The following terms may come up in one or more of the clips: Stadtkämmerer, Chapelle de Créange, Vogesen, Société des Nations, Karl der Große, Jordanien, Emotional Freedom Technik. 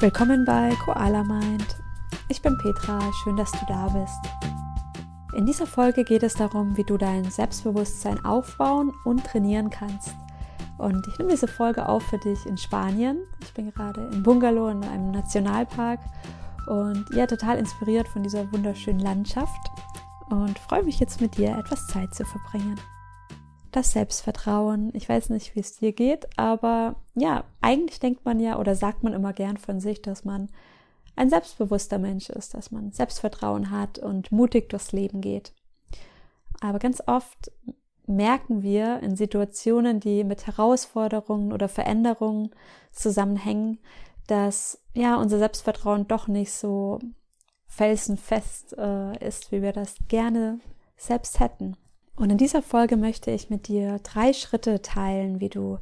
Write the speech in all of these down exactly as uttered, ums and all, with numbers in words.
Willkommen bei Koala Mind. Ich bin Petra, schön, dass du da bist. In dieser Folge geht es darum, wie du dein Selbstbewusstsein aufbauen und trainieren kannst. Und ich nehme diese Folge auf für dich in Spanien. Ich bin gerade im Bungalow in einem Nationalpark und ja, total inspiriert von dieser wunderschönen Landschaft und freue mich jetzt mit dir, etwas Zeit zu verbringen. Das Selbstvertrauen, ich weiß nicht, wie es dir geht, aber ja, eigentlich denkt man ja oder sagt man immer gern von sich, dass man ein selbstbewusster Mensch ist, dass man Selbstvertrauen hat und mutig durchs Leben geht. Aber ganz oft merken wir in Situationen, die mit Herausforderungen oder Veränderungen zusammenhängen, dass ja unser Selbstvertrauen doch nicht so felsenfest äh, ist, wie wir das gerne selbst hätten. Und in dieser Folge möchte ich mit dir drei Schritte teilen, wie du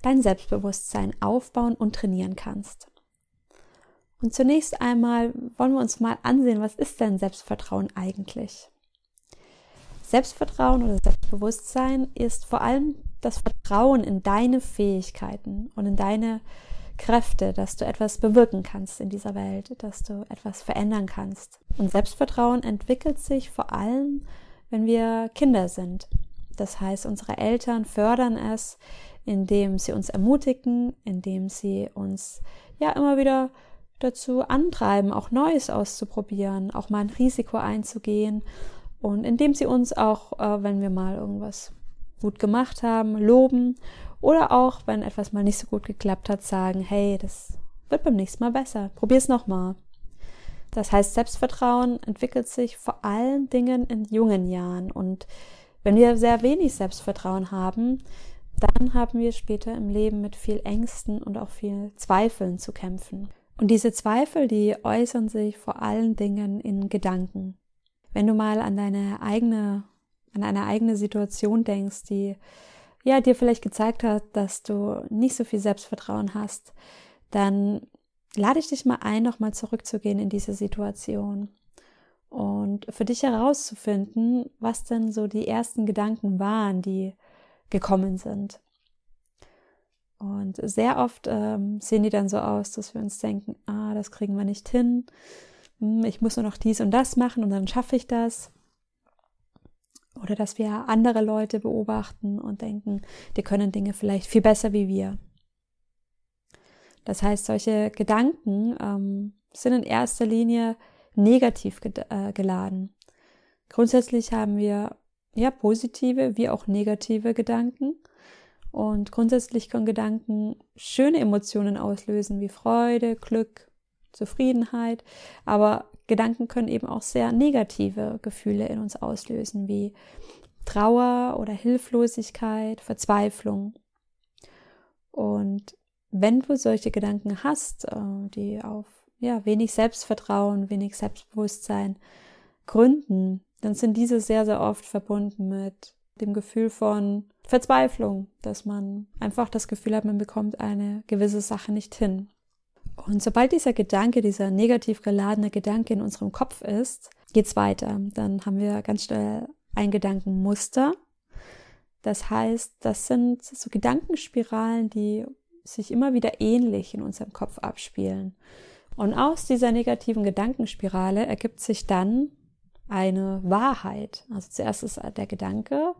dein Selbstbewusstsein aufbauen und trainieren kannst. Und zunächst einmal wollen wir uns mal ansehen, was ist denn Selbstvertrauen eigentlich? Selbstvertrauen oder Selbstbewusstsein ist vor allem das Vertrauen in deine Fähigkeiten und in deine Kräfte, dass du etwas bewirken kannst in dieser Welt, dass du etwas verändern kannst. Und Selbstvertrauen entwickelt sich vor allem, wenn wir Kinder sind. Das heißt, unsere Eltern fördern es, indem sie uns ermutigen, indem sie uns ja immer wieder dazu antreiben, auch Neues auszuprobieren, auch mal ein Risiko einzugehen und indem sie uns auch, äh, wenn wir mal irgendwas gut gemacht haben, loben oder auch, wenn etwas mal nicht so gut geklappt hat, sagen, hey, das wird beim nächsten Mal besser, probier's nochmal. Das heißt, Selbstvertrauen entwickelt sich vor allen Dingen in jungen Jahren. Und wenn wir sehr wenig Selbstvertrauen haben, dann haben wir später im Leben mit viel Ängsten und auch viel Zweifeln zu kämpfen. Und diese Zweifel, die äußern sich vor allen Dingen in Gedanken. Wenn du mal an deine eigene, an eine eigene Situation denkst, die ja dir vielleicht gezeigt hat, dass du nicht so viel Selbstvertrauen hast, dann lade ich dich mal ein, nochmal zurückzugehen in diese Situation und für dich herauszufinden, was denn so die ersten Gedanken waren, die gekommen sind. Und sehr oft ähm, sehen die dann so aus, dass wir uns denken, ah, das kriegen wir nicht hin, ich muss nur noch dies und das machen und dann schaffe ich das. Oder dass wir andere Leute beobachten und denken, die können Dinge vielleicht viel besser wie wir. Das heißt, solche Gedanken ähm, sind in erster Linie negativ ged- äh, geladen. Grundsätzlich haben wir ja positive wie auch negative Gedanken. Und grundsätzlich können Gedanken schöne Emotionen auslösen, wie Freude, Glück, Zufriedenheit. Aber Gedanken können eben auch sehr negative Gefühle in uns auslösen, wie Trauer oder Hilflosigkeit, Verzweiflung. Und wenn du solche Gedanken hast, die auf ja, wenig Selbstvertrauen, wenig Selbstbewusstsein gründen, dann sind diese sehr, sehr oft verbunden mit dem Gefühl von Verzweiflung, dass man einfach das Gefühl hat, man bekommt eine gewisse Sache nicht hin. Und sobald dieser Gedanke, dieser negativ geladene Gedanke in unserem Kopf ist, geht's weiter. Dann haben wir ganz schnell ein Gedankenmuster. Das heißt, das sind so Gedankenspiralen, die sich immer wieder ähnlich in unserem Kopf abspielen. Und aus dieser negativen Gedankenspirale ergibt sich dann eine Wahrheit. Also zuerst ist der Gedanke,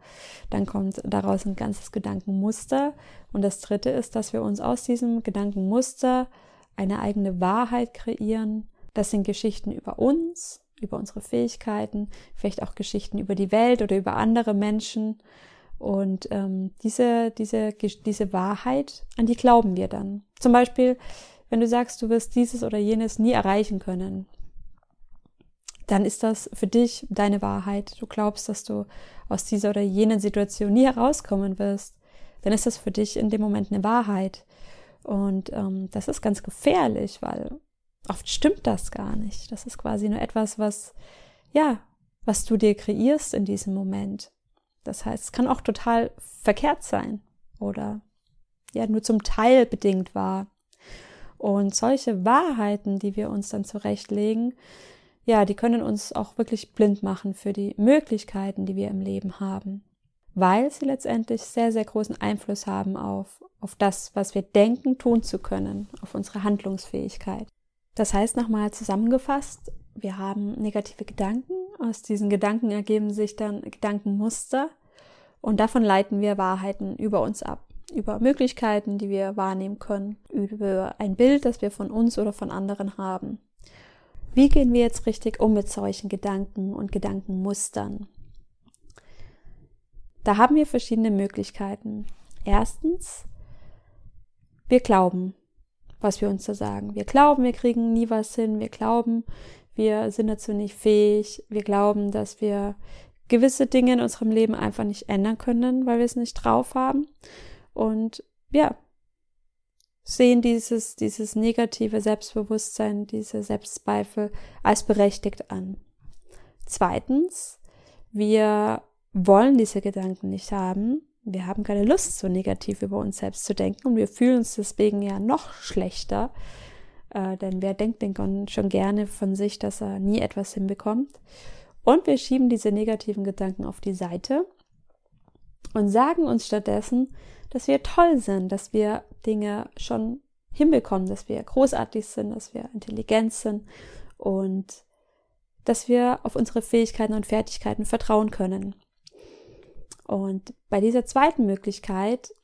dann kommt daraus ein ganzes Gedankenmuster und das dritte ist, dass wir uns aus diesem Gedankenmuster eine eigene Wahrheit kreieren. Das sind Geschichten über uns, über unsere Fähigkeiten, vielleicht auch Geschichten über die Welt oder über andere Menschen. Und ähm, diese, diese, diese Wahrheit, an die glauben wir dann. Zum Beispiel, wenn du sagst, du wirst dieses oder jenes nie erreichen können, dann ist das für dich deine Wahrheit. Du glaubst, dass du aus dieser oder jenen Situation nie herauskommen wirst. Dann ist das für dich in dem Moment eine Wahrheit. Und ähm, das ist ganz gefährlich, weil oft stimmt das gar nicht. Das ist quasi nur etwas, was, ja, was du dir kreierst in diesem Moment. Das heißt, es kann auch total verkehrt sein oder ja nur zum Teil bedingt wahr. Und solche Wahrheiten, die wir uns dann zurechtlegen, ja, die können uns auch wirklich blind machen für die Möglichkeiten, die wir im Leben haben. weil sie letztendlich sehr, sehr großen Einfluss haben auf, auf das, was wir denken, tun zu können, auf unsere Handlungsfähigkeit. Das heißt, nochmal zusammengefasst, wir haben negative Gedanken, aus diesen Gedanken ergeben sich dann Gedankenmuster und davon leiten wir Wahrheiten über uns ab, über Möglichkeiten, die wir wahrnehmen können, über ein Bild, das wir von uns oder von anderen haben. Wie gehen wir jetzt richtig um mit solchen Gedanken und Gedankenmustern? Da haben wir verschiedene Möglichkeiten. Erstens, wir glauben, was wir uns da sagen. Wir glauben, wir kriegen nie was hin. Wir glauben, wir sind dazu nicht fähig. Wir glauben, dass wir gewisse Dinge in unserem Leben einfach nicht ändern können, weil wir es nicht drauf haben. Und ja, sehen dieses, dieses negative Selbstbewusstsein, diese Selbstzweifel als berechtigt an. Zweitens, wir wollen diese Gedanken nicht haben. Wir haben keine Lust, so negativ über uns selbst zu denken und wir fühlen uns deswegen ja noch schlechter, äh, denn wer denkt denn schon gerne von sich, dass er nie etwas hinbekommt? Und wir schieben diese negativen Gedanken auf die Seite und sagen uns stattdessen, dass wir toll sind, dass wir Dinge schon hinbekommen, dass wir großartig sind, dass wir intelligent sind und dass wir auf unsere Fähigkeiten und Fertigkeiten vertrauen können. Und bei dieser zweiten Möglichkeit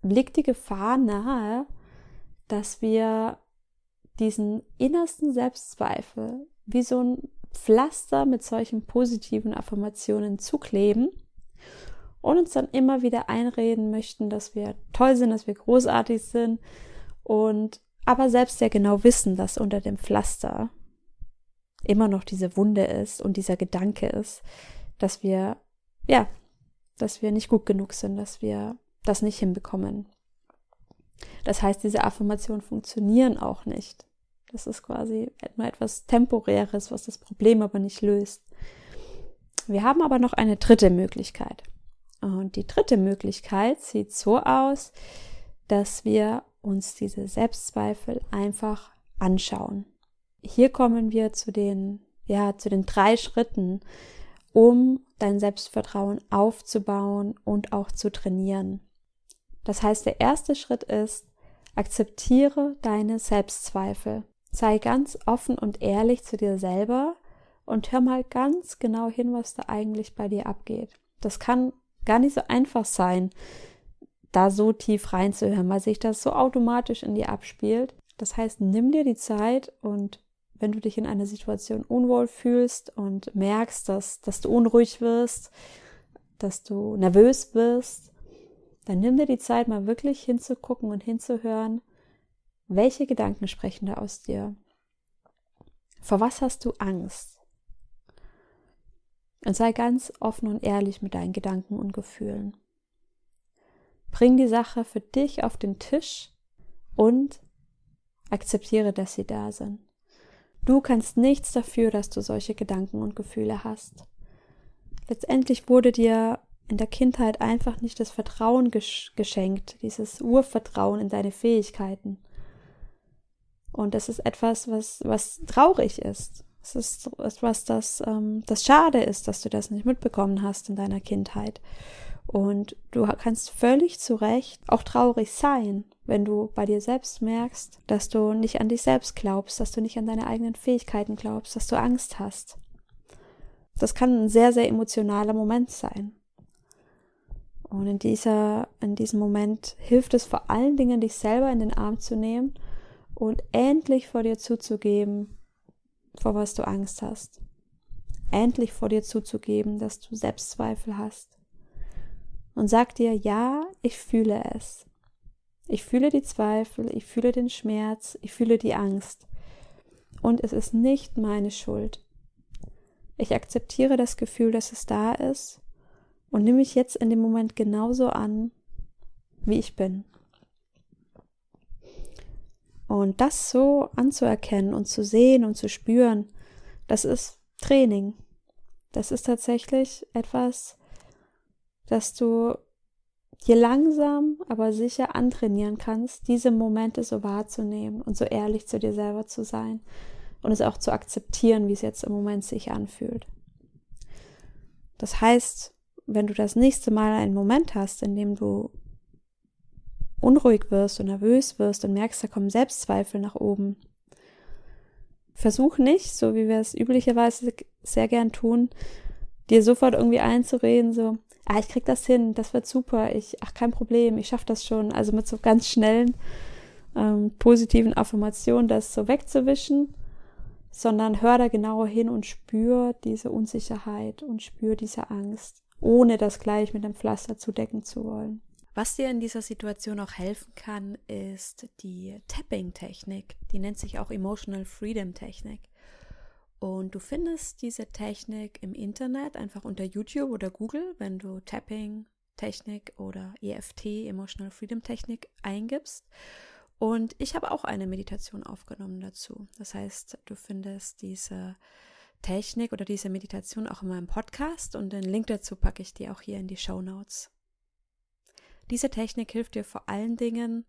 liegt die Gefahr nahe, dass wir diesen innersten Selbstzweifel wie so ein Pflaster mit solchen positiven Affirmationen zukleben und uns dann immer wieder einreden möchten, dass wir toll sind, dass wir großartig sind und aber selbst ja genau wissen, dass unter dem Pflaster immer noch diese Wunde ist und dieser Gedanke ist, dass wir, ja, dass wir nicht gut genug sind, dass wir das nicht hinbekommen. Das heißt, diese Affirmationen funktionieren auch nicht. Das ist quasi nur etwas Temporäres, was das Problem aber nicht löst. Wir haben aber noch eine dritte Möglichkeit. Und die dritte Möglichkeit sieht so aus, dass wir uns diese Selbstzweifel einfach anschauen. Hier kommen wir zu den, ja, zu den drei Schritten, um dein Selbstvertrauen aufzubauen und auch zu trainieren. Das heißt, der erste Schritt ist, akzeptiere deine Selbstzweifel. Sei ganz offen und ehrlich zu dir selber und hör mal ganz genau hin, was da eigentlich bei dir abgeht. Das kann gar nicht so einfach sein, da so tief reinzuhören, weil sich das so automatisch in dir abspielt. Das heißt, nimm dir die Zeit und wenn du dich in einer Situation unwohl fühlst und merkst, dass, dass du unruhig wirst, dass du nervös wirst, dann nimm dir die Zeit, mal wirklich hinzugucken und hinzuhören, welche Gedanken sprechen da aus dir? Vor was hast du Angst? Und sei ganz offen und ehrlich mit deinen Gedanken und Gefühlen. Bring die Sache für dich auf den Tisch und akzeptiere, dass sie da sind. Du kannst nichts dafür, dass du solche Gedanken und Gefühle hast. Letztendlich wurde dir in der Kindheit einfach nicht das Vertrauen geschenkt, dieses Urvertrauen in deine Fähigkeiten. Und das ist etwas, was, was traurig ist. Es ist etwas, das, ähm, das schade ist, dass du das nicht mitbekommen hast in deiner Kindheit. Und du kannst völlig zu Recht auch traurig sein, wenn du bei dir selbst merkst, dass du nicht an dich selbst glaubst, dass du nicht an deine eigenen Fähigkeiten glaubst, dass du Angst hast. Das kann ein sehr, sehr emotionaler Moment sein. Und in dieser, in diesem Moment hilft es vor allen Dingen, dich selber in den Arm zu nehmen und endlich vor dir zuzugeben, vor was du Angst hast. Endlich vor dir zuzugeben, dass du Selbstzweifel hast. Und sag dir, ja, ich fühle es. Ich fühle die Zweifel, ich fühle den Schmerz, ich fühle die Angst. Und es ist nicht meine Schuld. Ich akzeptiere das Gefühl, dass es da ist und nehme mich jetzt in dem Moment genauso an, wie ich bin. Und das so anzuerkennen und zu sehen und zu spüren, das ist Training. Das ist tatsächlich etwas, dass du dir langsam, aber sicher antrainieren kannst, diese Momente so wahrzunehmen und so ehrlich zu dir selber zu sein und es auch zu akzeptieren, wie es jetzt im Moment sich anfühlt. Das heißt, wenn du das nächste Mal einen Moment hast, in dem du unruhig wirst und nervös wirst und merkst, da kommen Selbstzweifel nach oben, versuch nicht, so wie wir es üblicherweise sehr gern tun, dir sofort irgendwie einzureden, so, ah, ich krieg das hin, das wird super, ich, ach, kein Problem, ich schaff das schon. Also mit so ganz schnellen, ähm, positiven Affirmationen das so wegzuwischen, sondern hör da genauer hin und spür diese Unsicherheit und spür diese Angst, ohne das gleich mit einem Pflaster zudecken zu wollen. Was dir in dieser Situation auch helfen kann, ist die Tapping-Technik. Die nennt sich auch Emotional Freedom Technik. Und du findest diese Technik im Internet einfach unter YouTube oder Google, wenn du Tapping-Technik oder E F T, Emotional Freedom Technik, eingibst. Und ich habe auch eine Meditation aufgenommen dazu. Das heißt, du findest diese Technik oder diese Meditation auch in meinem Podcast und den Link dazu packe ich dir auch hier in die Shownotes. Diese Technik hilft dir vor allen Dingen,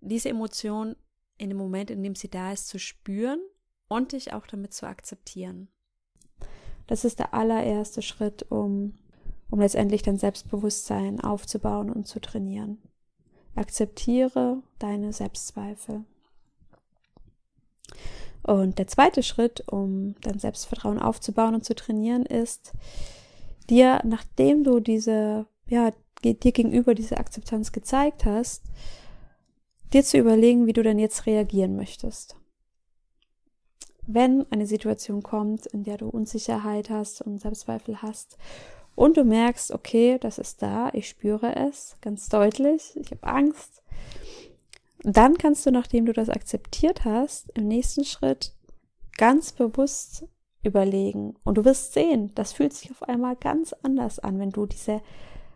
diese Emotion in dem Moment, in dem sie da ist, zu spüren und dich auch damit zu akzeptieren. Das ist der allererste Schritt, um, um letztendlich dein Selbstbewusstsein aufzubauen und zu trainieren. Akzeptiere deine Selbstzweifel. Und der zweite Schritt, um dein Selbstvertrauen aufzubauen und zu trainieren, ist, dir, nachdem du diese, ja, dir gegenüber diese Akzeptanz gezeigt hast, dir zu überlegen, wie du denn jetzt reagieren möchtest. Wenn eine Situation kommt, in der du Unsicherheit hast und Selbstzweifel hast und du merkst, okay, das ist da, ich spüre es ganz deutlich, ich habe Angst, dann kannst du, nachdem du das akzeptiert hast, im nächsten Schritt ganz bewusst überlegen und du wirst sehen, das fühlt sich auf einmal ganz anders an, wenn du diese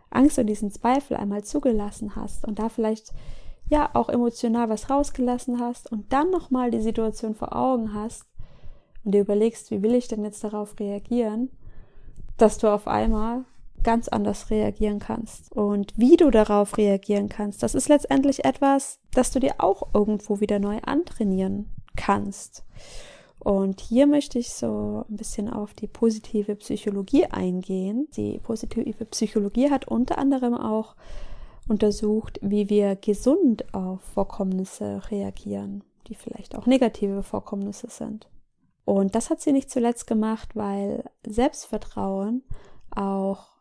Angst und diesen Zweifel einmal zugelassen hast und da vielleicht ja auch emotional was rausgelassen hast und dann nochmal die Situation vor Augen hast und dir überlegst, wie will ich denn jetzt darauf reagieren, dass du auf einmal ganz anders reagieren kannst. Und wie du darauf reagieren kannst, das ist letztendlich etwas, das du dir auch irgendwo wieder neu antrainieren kannst. Und hier möchte ich so ein bisschen auf die positive Psychologie eingehen. Die positive Psychologie hat unter anderem auch untersucht, wie wir gesund auf Vorkommnisse reagieren, die vielleicht auch negative Vorkommnisse sind. Und das hat sie nicht zuletzt gemacht, weil Selbstvertrauen auch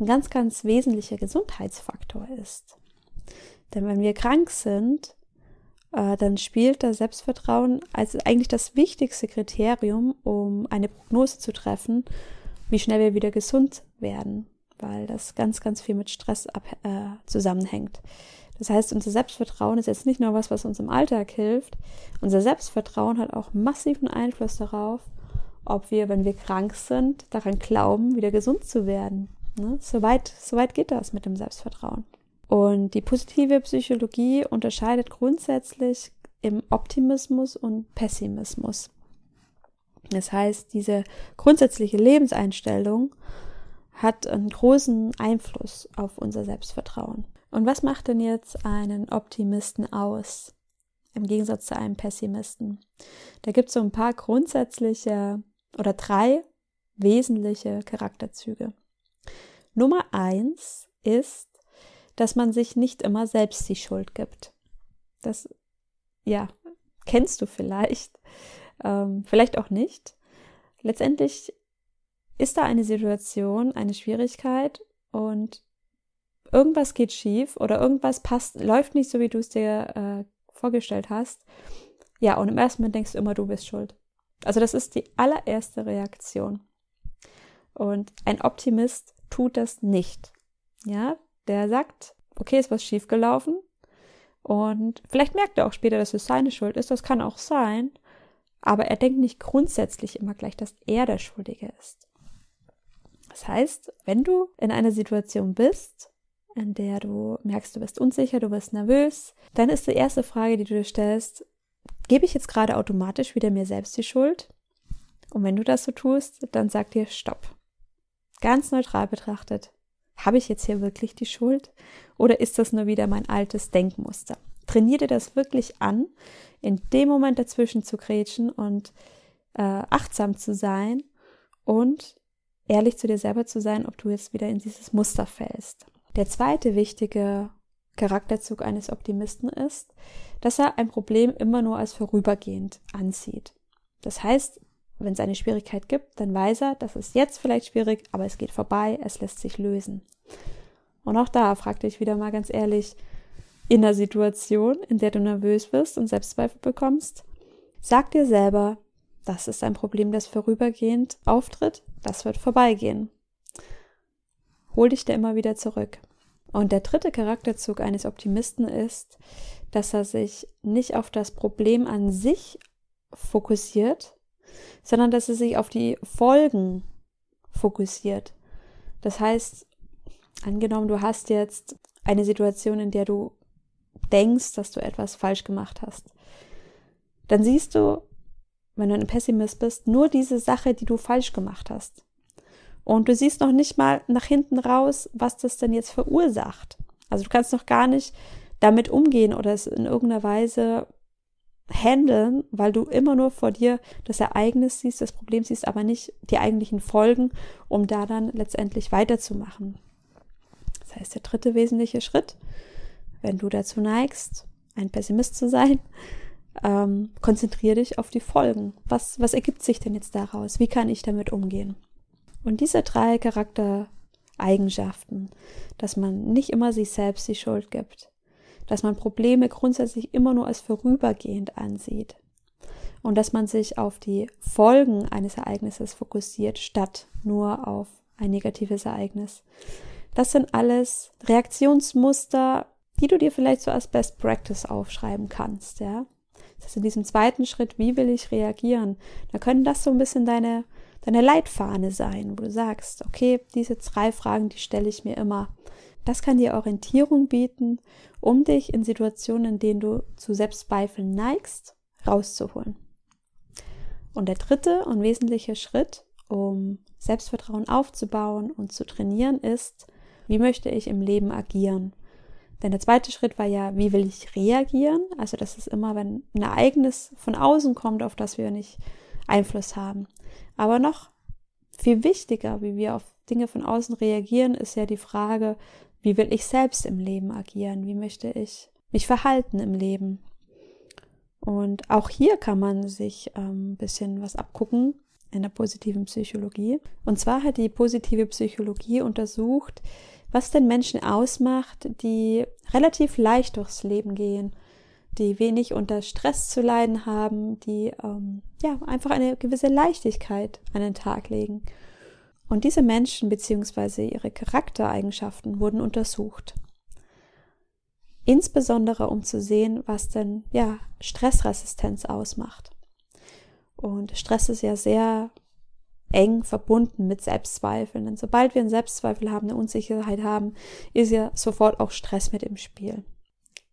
ein ganz, ganz wesentlicher Gesundheitsfaktor ist. Denn wenn wir krank sind, dann spielt das Selbstvertrauen als eigentlich das wichtigste Kriterium, um eine Prognose zu treffen, wie schnell wir wieder gesund werden, weil das ganz, ganz viel mit Stress ab, äh, zusammenhängt. Das heißt, unser Selbstvertrauen ist jetzt nicht nur was, was uns im Alltag hilft. Unser Selbstvertrauen hat auch massiven Einfluss darauf, ob wir, wenn wir krank sind, daran glauben, wieder gesund zu werden. Ne? So weit, so weit geht das mit dem Selbstvertrauen. Und die positive Psychologie unterscheidet grundsätzlich im Optimismus und Pessimismus. Das heißt, diese grundsätzliche Lebenseinstellung hat einen großen Einfluss auf unser Selbstvertrauen. Und was macht denn jetzt einen Optimisten aus, im Gegensatz zu einem Pessimisten? Da gibt es so ein paar grundsätzliche oder drei wesentliche Charakterzüge. Nummer eins ist, dass man sich nicht immer selbst die Schuld gibt. Das, ja, kennst du vielleicht, ähm, vielleicht auch nicht. Letztendlich ist da eine Situation, eine Schwierigkeit und irgendwas geht schief oder irgendwas passt, läuft nicht so, wie du es dir äh, vorgestellt hast. Ja, und im ersten Moment denkst du immer, du bist schuld. Also das ist die allererste Reaktion. Und ein Optimist tut das nicht. Ja, der sagt, okay, ist was schiefgelaufen und vielleicht merkt er auch später, dass es seine Schuld ist, das kann auch sein, aber er denkt nicht grundsätzlich immer gleich, dass er der Schuldige ist. Das heißt, wenn du in einer Situation bist, in der du merkst, du bist unsicher, du bist nervös, dann ist die erste Frage, die du dir stellst, gebe ich jetzt gerade automatisch wieder mir selbst die Schuld? Und wenn du das so tust, dann sag dir Stopp. Ganz neutral betrachtet. Habe ich jetzt hier wirklich die Schuld oder ist das nur wieder mein altes Denkmuster? Trainier dir das wirklich an, in dem Moment dazwischen zu grätschen und äh, achtsam zu sein und ehrlich zu dir selber zu sein, ob du jetzt wieder in dieses Muster fällst. Der zweite wichtige Charakterzug eines Optimisten ist, dass er ein Problem immer nur als vorübergehend ansieht. Das heißt, wenn es eine Schwierigkeit gibt, dann weiß er, das ist jetzt vielleicht schwierig, aber es geht vorbei, es lässt sich lösen. Und auch da fragt euch wieder mal ganz ehrlich, in der Situation, in der du nervös wirst und Selbstzweifel bekommst, sag dir selber, das ist ein Problem, das vorübergehend auftritt, das wird vorbeigehen. Hol dich da immer wieder zurück. Und der dritte Charakterzug eines Optimisten ist, dass er sich nicht auf das Problem an sich fokussiert, sondern dass er sich auf die Folgen fokussiert. Das heißt, angenommen, du hast jetzt eine Situation, in der du denkst, dass du etwas falsch gemacht hast. Dann siehst du, wenn du ein Pessimist bist, nur diese Sache, die du falsch gemacht hast. Und du siehst noch nicht mal nach hinten raus, was das denn jetzt verursacht. Also du kannst noch gar nicht damit umgehen oder es in irgendeiner Weise handeln, weil du immer nur vor dir das Ereignis siehst, das Problem siehst, aber nicht die eigentlichen Folgen, um da dann letztendlich weiterzumachen. Das heißt, der dritte wesentliche Schritt, wenn du dazu neigst, ein Pessimist zu sein, ähm, konzentriere dich auf die Folgen. Was, was ergibt sich denn jetzt daraus? Wie kann ich damit umgehen? Und diese drei Charaktereigenschaften, dass man nicht immer sich selbst die Schuld gibt, dass man Probleme grundsätzlich immer nur als vorübergehend ansieht und dass man sich auf die Folgen eines Ereignisses fokussiert, statt nur auf ein negatives Ereignis. Das sind alles Reaktionsmuster, die du dir vielleicht so als Best Practice aufschreiben kannst, ja. Das ist in diesem zweiten Schritt, wie will ich reagieren? Da können das so ein bisschen deine deine Leitfahne sein, wo du sagst, okay, diese drei Fragen, die stelle ich mir immer. Das kann dir Orientierung bieten, um dich in Situationen, in denen du zu Selbstzweifeln neigst, rauszuholen. Und der dritte und wesentliche Schritt, um Selbstvertrauen aufzubauen und zu trainieren, ist, wie möchte ich im Leben agieren? Denn der zweite Schritt war ja, wie will ich reagieren? Also das ist immer, wenn ein Ereignis von außen kommt, auf das wir nicht Einfluss haben. Aber noch viel wichtiger, wie wir auf Dinge von außen reagieren, ist ja die Frage, wie will ich selbst im Leben agieren? Wie möchte ich mich verhalten im Leben? Und auch hier kann man sich ähm, ein bisschen was abgucken in der positiven Psychologie. Und zwar hat die positive Psychologie untersucht, was denn Menschen ausmacht, die relativ leicht durchs Leben gehen, die wenig unter Stress zu leiden haben, die ähm, ja einfach eine gewisse Leichtigkeit an den Tag legen. Und diese Menschen bzw. ihre Charaktereigenschaften wurden untersucht. Insbesondere um zu sehen, was denn ja Stressresistenz ausmacht. Und Stress ist ja sehr eng verbunden mit Selbstzweifeln. Denn sobald wir einen Selbstzweifel haben, eine Unsicherheit haben, ist ja sofort auch Stress mit im Spiel.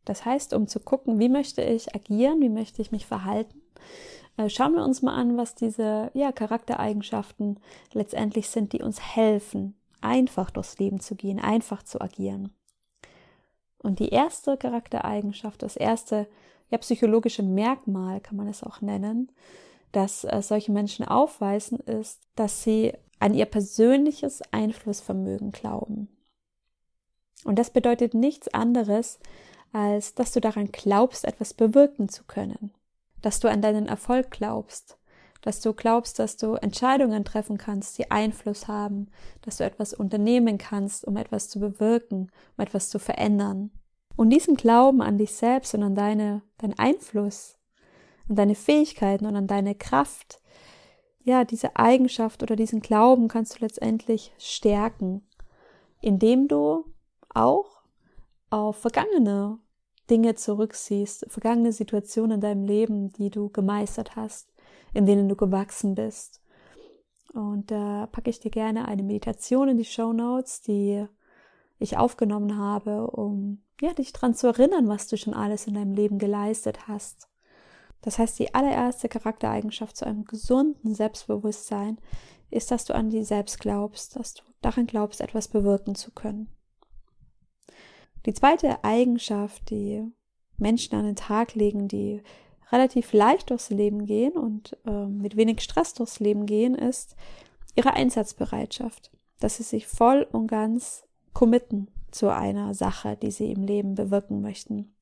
Das heißt, um zu gucken, wie möchte ich agieren, wie möchte ich mich verhalten, schauen wir uns mal an, was diese ja, Charaktereigenschaften letztendlich sind, die uns helfen, einfach durchs Leben zu gehen, einfach zu agieren. Und die erste Charaktereigenschaft, das erste ja, psychologische Merkmal, kann man es auch nennen, das äh, solche Menschen aufweisen, ist, dass sie an ihr persönliches Einflussvermögen glauben. Und das bedeutet nichts anderes, als dass du daran glaubst, etwas bewirken zu können, dass du an deinen Erfolg glaubst, dass du glaubst, dass du Entscheidungen treffen kannst, die Einfluss haben, dass du etwas unternehmen kannst, um etwas zu bewirken, um etwas zu verändern. Und diesen Glauben an dich selbst und an deine, deinen Einfluss, an deine Fähigkeiten und an deine Kraft, ja, diese Eigenschaft oder diesen Glauben kannst du letztendlich stärken, indem du auch auf vergangene Dinge zurücksiehst, vergangene Situationen in deinem Leben, die du gemeistert hast, in denen du gewachsen bist. Und da äh, packe ich dir gerne eine Meditation in die Shownotes, die ich aufgenommen habe, um ja, dich daran zu erinnern, was du schon alles in deinem Leben geleistet hast. Das heißt, die allererste Charaktereigenschaft zu einem gesunden Selbstbewusstsein ist, dass du an dich selbst glaubst, dass du daran glaubst, etwas bewirken zu können. Die zweite Eigenschaft, die Menschen an den Tag legen, die relativ leicht durchs Leben gehen und äh, mit wenig Stress durchs Leben gehen, ist, ihre Einsatzbereitschaft, dass sie sich voll und ganz committen zu einer Sache, die sie im Leben bewirken möchten.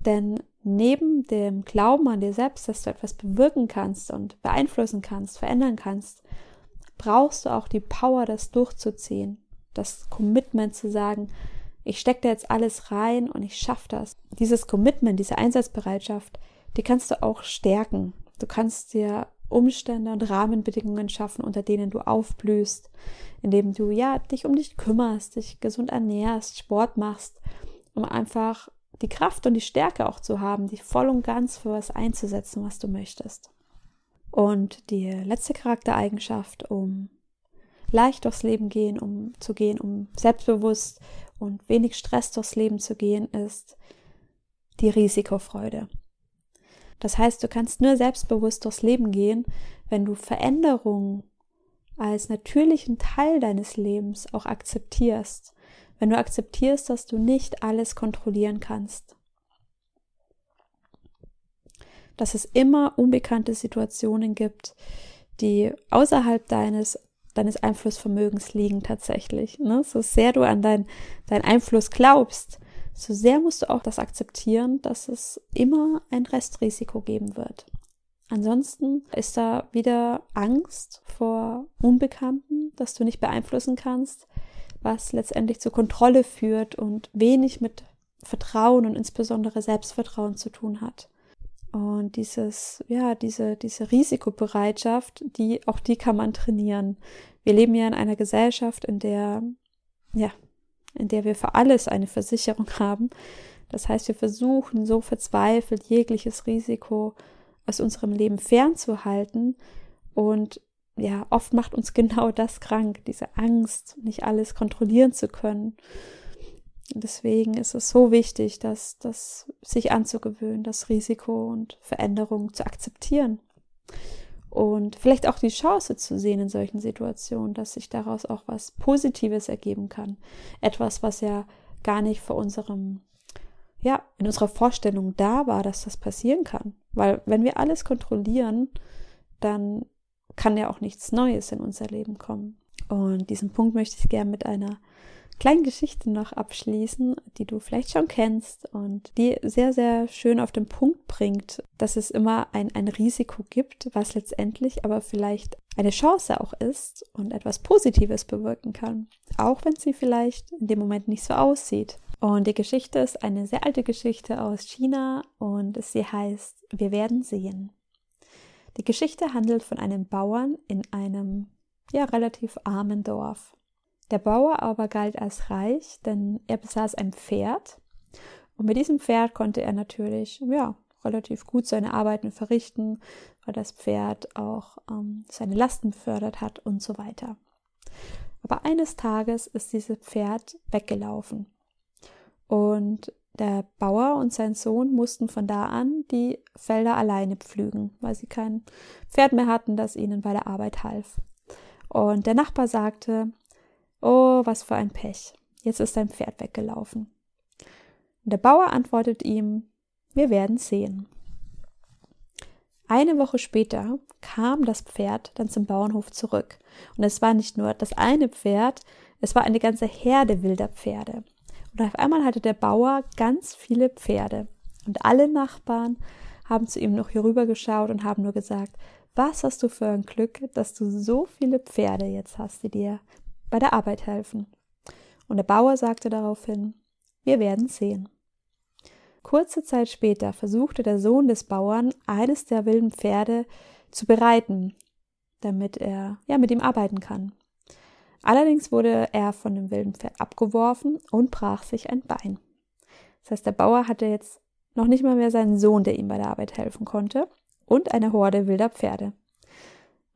Denn neben dem Glauben an dir selbst, dass du etwas bewirken kannst und beeinflussen kannst, verändern kannst, brauchst du auch die Power, das durchzuziehen, das Commitment zu sagen, ich stecke da jetzt alles rein und ich schaffe das. Dieses Commitment, diese Einsatzbereitschaft, die kannst du auch stärken. Du kannst dir Umstände und Rahmenbedingungen schaffen, unter denen du aufblühst, indem du ja dich um dich kümmerst, dich gesund ernährst, Sport machst, um einfach die Kraft und die Stärke auch zu haben, dich voll und ganz für was einzusetzen, was du möchtest. Und die letzte Charaktereigenschaft, um leicht durchs Leben gehen, um zu gehen, um selbstbewusst und wenig Stress durchs Leben zu gehen, ist die Risikofreude. Das heißt, du kannst nur selbstbewusst durchs Leben gehen, wenn du Veränderungen als natürlichen Teil deines Lebens auch akzeptierst. Wenn du akzeptierst, dass du nicht alles kontrollieren kannst. Dass es immer unbekannte Situationen gibt, die außerhalb deines deines Einflussvermögens liegen tatsächlich. Ne? So sehr du an dein, dein Einfluss glaubst, so sehr musst du auch das akzeptieren, dass es immer ein Restrisiko geben wird. Ansonsten ist da wieder Angst vor Unbekannten, dass du nicht beeinflussen kannst, was letztendlich zur Kontrolle führt und wenig mit Vertrauen und insbesondere Selbstvertrauen zu tun hat. Und dieses, ja, diese, diese Risikobereitschaft, die, auch die kann man trainieren. Wir leben ja in einer Gesellschaft, in der, ja, in der wir für alles eine Versicherung haben. Das heißt, wir versuchen so verzweifelt jegliches Risiko aus unserem Leben fernzuhalten. Und ja, oft macht uns genau das krank, diese Angst, nicht alles kontrollieren zu können. Deswegen ist es so wichtig, dass, dass sich anzugewöhnen, das Risiko und Veränderung zu akzeptieren und vielleicht auch die Chance zu sehen in solchen Situationen, dass sich daraus auch was Positives ergeben kann, etwas, was ja gar nicht vor unserem, ja, in unserer Vorstellung da war, dass das passieren kann, weil wenn wir alles kontrollieren, dann kann ja auch nichts Neues in unser Leben kommen. Und diesen Punkt möchte ich gerne mit einer kleine Geschichte noch abschließen, die du vielleicht schon kennst und die sehr, sehr schön auf den Punkt bringt, dass es immer ein, ein Risiko gibt, was letztendlich aber vielleicht eine Chance auch ist und etwas Positives bewirken kann, auch wenn sie vielleicht in dem Moment nicht so aussieht. Und die Geschichte ist eine sehr alte Geschichte aus China und sie heißt "Wir werden sehen". Die Geschichte handelt von einem Bauern in einem ja relativ armen Dorf. Der Bauer aber galt als reich, denn er besaß ein Pferd und mit diesem Pferd konnte er natürlich ja relativ gut seine Arbeiten verrichten, weil das Pferd auch ähm, seine Lasten befördert hat und so weiter. Aber eines Tages ist dieses Pferd weggelaufen und der Bauer und sein Sohn mussten von da an die Felder alleine pflügen, weil sie kein Pferd mehr hatten, das ihnen bei der Arbeit half. Und der Nachbar sagte: "Oh, was für ein Pech. Jetzt ist dein Pferd weggelaufen." Und der Bauer antwortet ihm: "Wir werden sehen." Eine Woche später kam das Pferd dann zum Bauernhof zurück. Und es war nicht nur das eine Pferd, es war eine ganze Herde wilder Pferde. Und auf einmal hatte der Bauer ganz viele Pferde. Und alle Nachbarn haben zu ihm noch hierüber geschaut und haben nur gesagt: "Was hast du für ein Glück, dass du so viele Pferde jetzt hast, die dir bei der Arbeit helfen." Und der Bauer sagte daraufhin: "Wir werden sehen." Kurze Zeit später versuchte der Sohn des Bauern, eines der wilden Pferde zu bereiten, damit er ja mit ihm arbeiten kann. Allerdings wurde er von dem wilden Pferd abgeworfen und brach sich ein Bein. Das heißt, der Bauer hatte jetzt noch nicht mal mehr seinen Sohn, der ihm bei der Arbeit helfen konnte, und eine Horde wilder Pferde.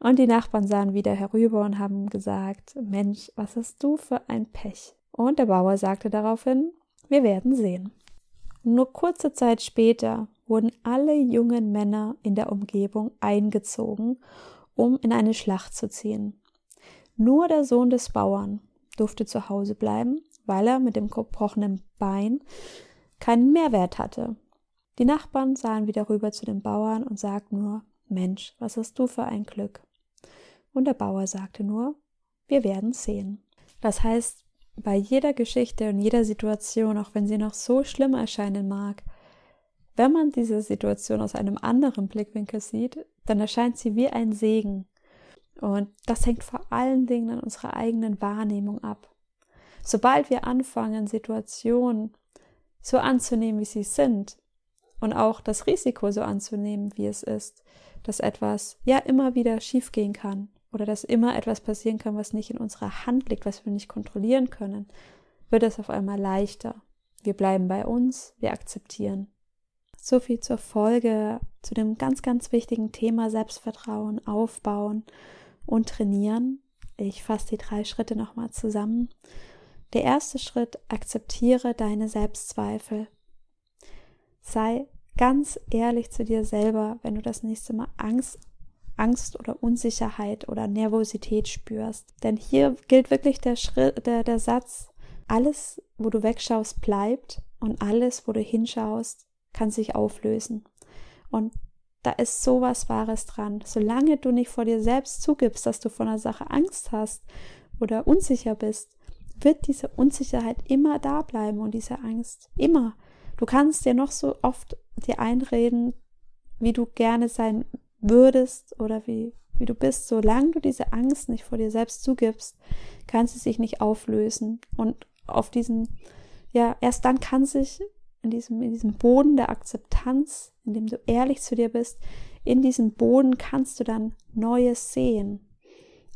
Und die Nachbarn sahen wieder herüber und haben gesagt: "Mensch, was hast du für ein Pech." Und der Bauer sagte daraufhin: "Wir werden sehen." Nur kurze Zeit später wurden alle jungen Männer in der Umgebung eingezogen, um in eine Schlacht zu ziehen. Nur der Sohn des Bauern durfte zu Hause bleiben, weil er mit dem gebrochenen Bein keinen Mehrwert hatte. Die Nachbarn sahen wieder rüber zu den Bauern und sagten nur: "Mensch, was hast du für ein Glück." und der Bauer sagte nur, wir werden sehen. Das heißt, bei jeder Geschichte und jeder Situation, auch wenn sie noch so schlimm erscheinen mag, wenn man diese Situation aus einem anderen Blickwinkel sieht, dann erscheint sie wie ein Segen. Und das hängt vor allen Dingen an unserer eigenen Wahrnehmung ab. Sobald wir anfangen, Situationen so anzunehmen, wie sie sind, und auch das Risiko so anzunehmen, wie es ist, dass etwas ja immer wieder schiefgehen kann oder dass immer etwas passieren kann, was nicht in unserer Hand liegt, was wir nicht kontrollieren können, wird es auf einmal leichter. Wir bleiben bei uns, wir akzeptieren. So viel zur Folge, zu dem ganz, ganz wichtigen Thema Selbstvertrauen, aufbauen und trainieren. Ich fasse die drei Schritte nochmal zusammen. Der erste Schritt, akzeptiere deine Selbstzweifel. Sei ganz ehrlich zu dir selber, wenn du das nächste Mal Angst, Angst oder Unsicherheit oder Nervosität spürst. Denn hier gilt wirklich der, Schritt, der, der Satz, alles, wo du wegschaust, bleibt und alles, wo du hinschaust, kann sich auflösen. Und da ist sowas Wahres dran. Solange du nicht vor dir selbst zugibst, dass du von einer Sache Angst hast oder unsicher bist, wird diese Unsicherheit immer da bleiben und diese Angst immer. Du kannst dir noch so oft dir einreden, wie du gerne sein würdest oder wie, wie du bist. Solange du diese Angst nicht vor dir selbst zugibst, kann sie sich nicht auflösen. Und auf diesem, ja, erst dann kann sich In diesem, in diesem Boden der Akzeptanz, in dem du ehrlich zu dir bist, in diesem Boden kannst du dann Neues sehen.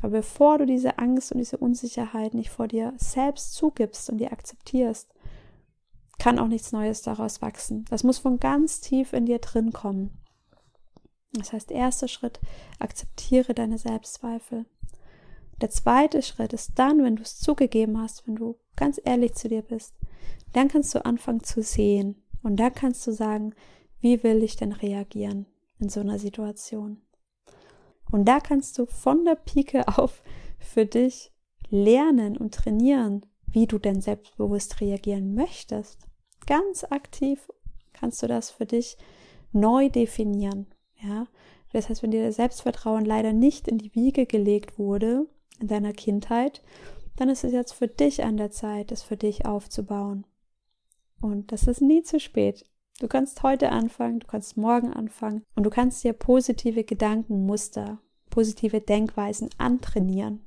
Aber bevor du diese Angst und diese Unsicherheit nicht vor dir selbst zugibst und die akzeptierst, kann auch nichts Neues daraus wachsen. Das muss von ganz tief in dir drin kommen. Das heißt, erster Schritt, akzeptiere deine Selbstzweifel. Der zweite Schritt ist dann, wenn du es zugegeben hast, wenn du ganz ehrlich zu dir bist, dann kannst du anfangen zu sehen und dann kannst du sagen, wie will ich denn reagieren in so einer Situation? Und da kannst du von der Pike auf für dich lernen und trainieren, wie du denn selbstbewusst reagieren möchtest. Ganz aktiv kannst du das für dich neu definieren. Ja? Das heißt, wenn dir das Selbstvertrauen leider nicht in die Wiege gelegt wurde in deiner Kindheit, dann ist es jetzt für dich an der Zeit, es für dich aufzubauen. Und das ist nie zu spät. Du kannst heute anfangen, du kannst morgen anfangen und du kannst dir positive Gedankenmuster, positive Denkweisen antrainieren.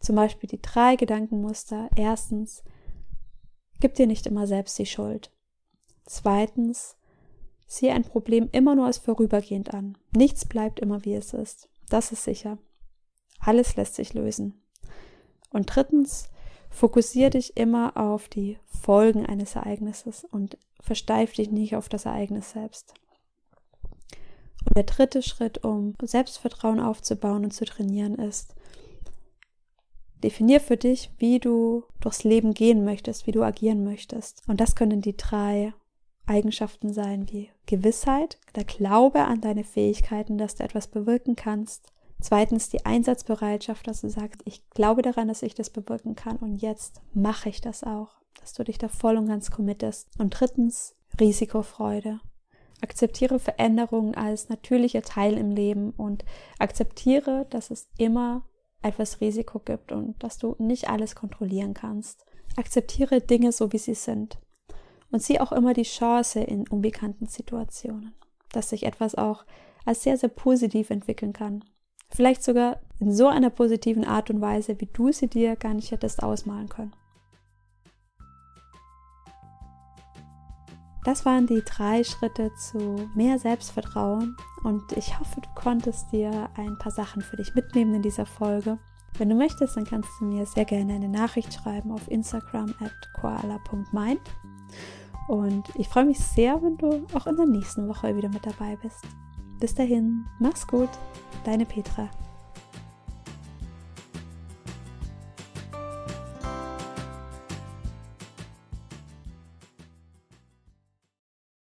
Zum Beispiel die drei Gedankenmuster. Erstens, gib dir nicht immer selbst die Schuld. Zweitens, sieh ein Problem immer nur als vorübergehend an. Nichts bleibt immer, wie es ist. Das ist sicher. Alles lässt sich lösen. Und drittens, fokussiere dich immer auf die Folgen eines Ereignisses und versteif dich nicht auf das Ereignis selbst. Und der dritte Schritt, um Selbstvertrauen aufzubauen und zu trainieren, ist, definier für dich, wie du durchs Leben gehen möchtest, wie du agieren möchtest. Und das können die drei Eigenschaften sein, wie Gewissheit, der Glaube an deine Fähigkeiten, dass du etwas bewirken kannst. Zweitens die Einsatzbereitschaft, dass du sagst, ich glaube daran, dass ich das bewirken kann und jetzt mache ich das auch, dass du dich da voll und ganz committest. Und drittens Risikofreude. Akzeptiere Veränderungen als natürlicher Teil im Leben und akzeptiere, dass es immer etwas Risiko gibt und dass du nicht alles kontrollieren kannst. Akzeptiere Dinge so, wie sie sind und sieh auch immer die Chance in unbekannten Situationen, dass sich etwas auch als sehr, sehr positiv entwickeln kann. Vielleicht sogar in so einer positiven Art und Weise, wie du sie dir gar nicht hättest ausmalen können. Das waren die drei Schritte zu mehr Selbstvertrauen und ich hoffe, du konntest dir ein paar Sachen für dich mitnehmen in dieser Folge. Wenn du möchtest, dann kannst du mir sehr gerne eine Nachricht schreiben auf Instagram at koala punkt mind und ich freue mich sehr, wenn du auch in der nächsten Woche wieder mit dabei bist. Bis dahin, mach's gut, deine Petra.